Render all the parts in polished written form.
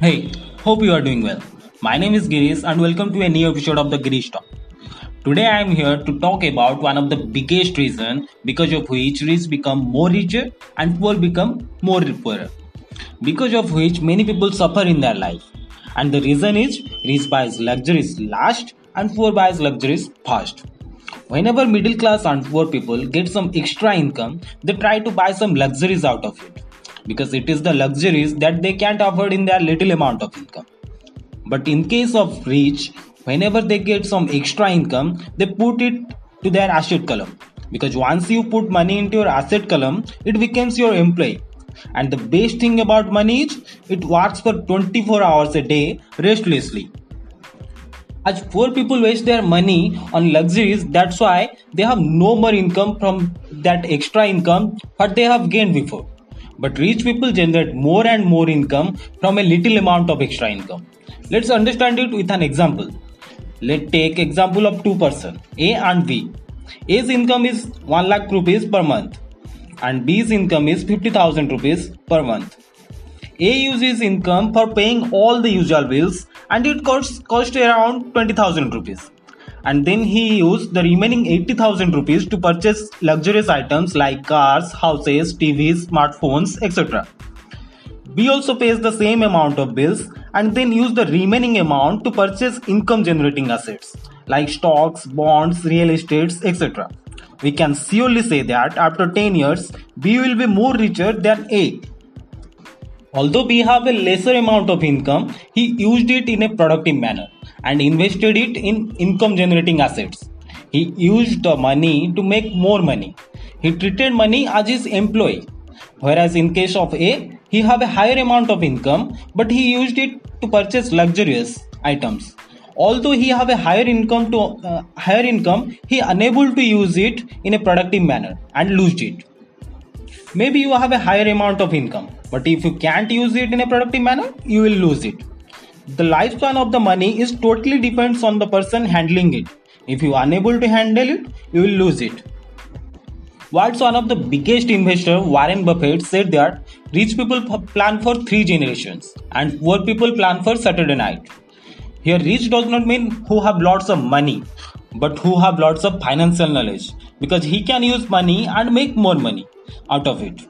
Hey, hope you are doing well. My name is Girish and welcome to a new episode of the Girish Talk. Today I am here to talk about one of the biggest reasons because of which rich become more richer and poor become more poorer. Because of which many people suffer in their life. And the reason is rich buys luxuries last and poor buys luxuries fast. Whenever middle class and poor people get some extra income, they try to buy some luxuries out of it. Because it is the luxuries that they can't afford in their little amount of income. But in case of rich, whenever they get some extra income, they put it to their asset column. Because once you put money into your asset column, it becomes your employee. And the best thing about money is, it works for 24 hours a day restlessly. As poor people waste their money on luxuries, that's why they have no more income from that extra income what they have gained before. But rich people generate more and more income from a little amount of extra income. Let's understand it with an example. Let's take example of two persons, A and B. A's income is 1 lakh rupees per month and B's income is 50,000 rupees per month. A uses income for paying all the usual bills and it cost around 20,000 rupees. And then he used the remaining 80,000 rupees to purchase luxurious items like cars, houses, TVs, smartphones, etc. B also pays the same amount of bills and then used the remaining amount to purchase income generating assets like stocks, bonds, real estates, etc. We can surely say that after 10 years, B will be more richer than A. Although B have a lesser amount of income, he used it in a productive manner and invested it in income generating assets. He used the money to make more money. He treated money as his employee. Whereas in case of A, he have a higher amount of income, but he used it to purchase luxurious items. Although he have a higher income, he unable to use it in a productive manner and lose it. Maybe you have a higher amount of income, but if you can't use it in a productive manner, you will lose it. The lifespan of the money is totally depends on the person handling it. If you are unable to handle it, you will lose it. What's one of the biggest investor, Warren Buffett, said that rich people plan for 3 generations and poor people plan for Saturday night. Here rich does not mean who have lots of money, but who have lots of financial knowledge, because he can use money and make more money out of it.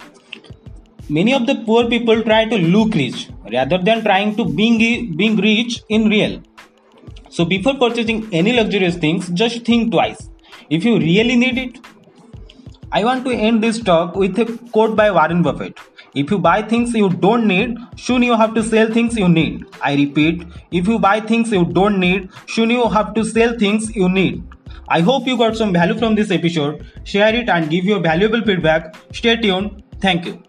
Many of the poor people try to look rich rather than trying to being rich in real. So before purchasing any luxurious things, just think twice if you really need it. I want to end this talk with a quote by Warren Buffett. If you buy things you don't need, soon you have to sell things you need. I repeat, if you buy things you don't need, soon you have to sell things you need. I hope you got some value from this episode. Share it and give your valuable feedback. Stay tuned. Thank you.